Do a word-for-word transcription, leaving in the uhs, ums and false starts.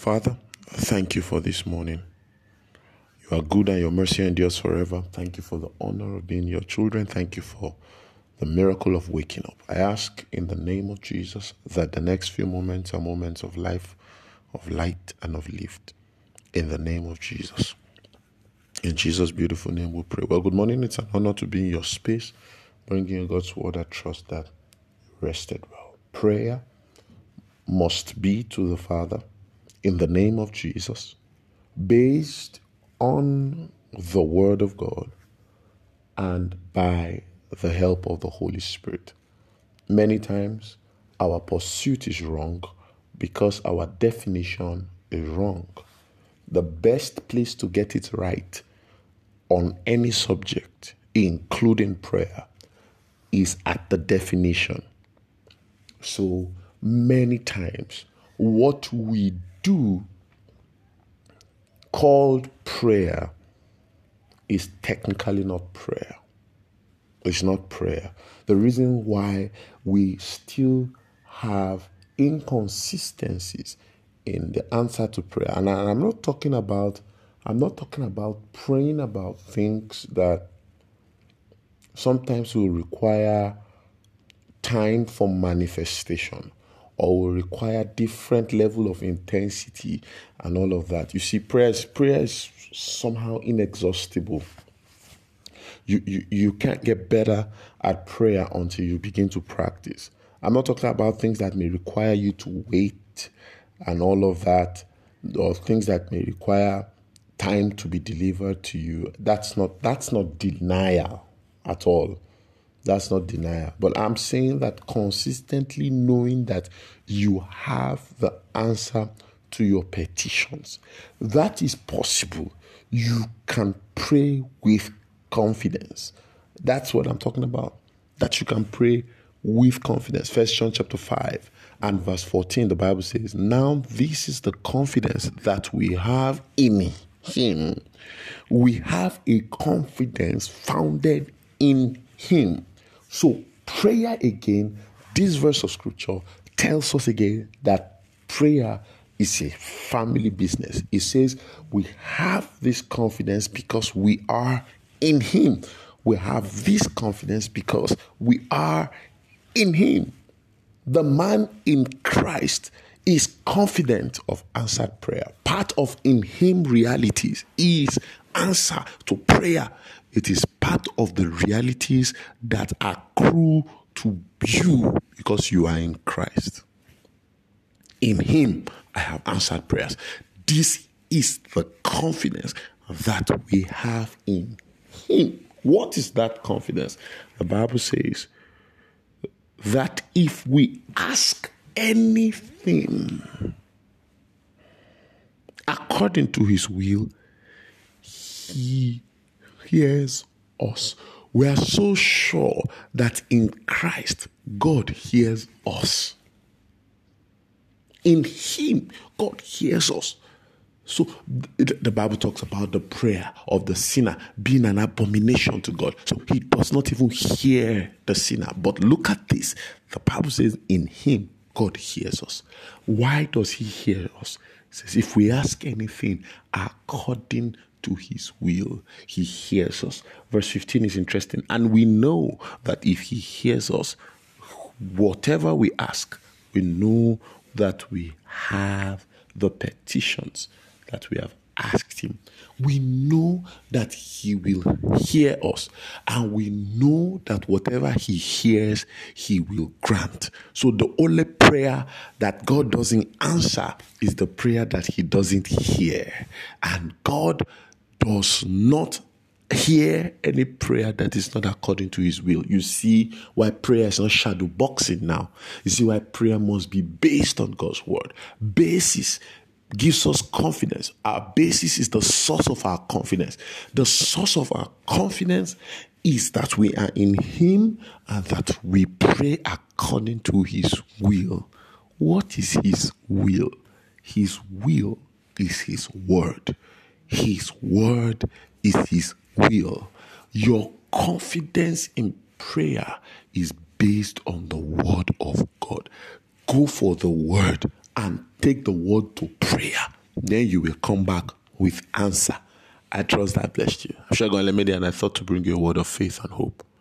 Father, thank you for this morning. You are good and your mercy endures forever. Thank you for the honor of being your children. Thank you for the miracle of waking up. I ask in the name of Jesus that the next few moments are moments of life, of light, and of lift. In the name of Jesus. In Jesus' beautiful name we pray. Well, good morning. It's an honor to be in your space, bringing God's word. I trust that you rested well. Prayer must be to the Father in the name of Jesus, based on the word of God and by the help of the Holy Spirit. Many times our pursuit is wrong because our definition is wrong. The best place to get it right on any subject, including prayer, is at the definition. So many times what we do called prayer is technically not prayer. It's not prayer. The reason why we still have inconsistencies in the answer to prayer, and I, I'm not talking about, I'm not talking about praying about things that sometimes will require time for manifestation, or will require different level of intensity and all of that. You see, prayer is, prayer is somehow inexhaustible. You, you, you can't get better at prayer until you begin to practice. I'm not talking about things that may require you to wait and all of that, or things that may require time to be delivered to you. That's not, that's not denial at all. That's not denial. But I'm saying that consistently knowing that you have the answer to your petitions. That is possible. You can pray with confidence. That's what I'm talking about. That you can pray with confidence. First John chapter five and verse fourteen, the Bible says, "Now this is the confidence that we have in Him." We have a confidence founded in Him. So prayer again, this verse of scripture tells us again that prayer is a family business. It says we have this confidence because we are in Him. We have this confidence because we are in Him. The man in Christ is confident of answered prayer. Part of in Him realities is answer to prayer. It is part of the realities that accrue to you because you are in Christ. In Him, I have answered prayers. This is the confidence that we have in Him. What is that confidence? The Bible says that if we ask anything according to His will, He hears us. We are so sure that in Christ, God hears us. In Him, God hears us. So the Bible talks about the prayer of the sinner being an abomination to God. So He does not even hear the sinner. But look at this. The Bible says in Him, God hears us. Why does He hear us? It says if we ask anything according to to His will, He hears us. Verse fifteen is interesting. And we know that if He hears us, whatever we ask, we know that we have the petitions that we have asked Him. We know that He will hear us, and we know that whatever He hears, He will grant. So the only prayer that God doesn't answer is the prayer that He doesn't hear. And God does not hear any prayer that is not according to His will. You see why prayer is not shadow boxing now. You see why prayer must be based on God's word. Basis gives us confidence. Our basis is the source of our confidence. The source of our confidence is that we are in Him and that we pray according to His will. What is His will? His will is His word. His word is His will. Your confidence in prayer is based on the word of God. Go for the word and Take the word to prayer. Then you will come back with answer. I trust that I blessed you. I'm sure God let me there, and I thought to bring you a word of faith and hope.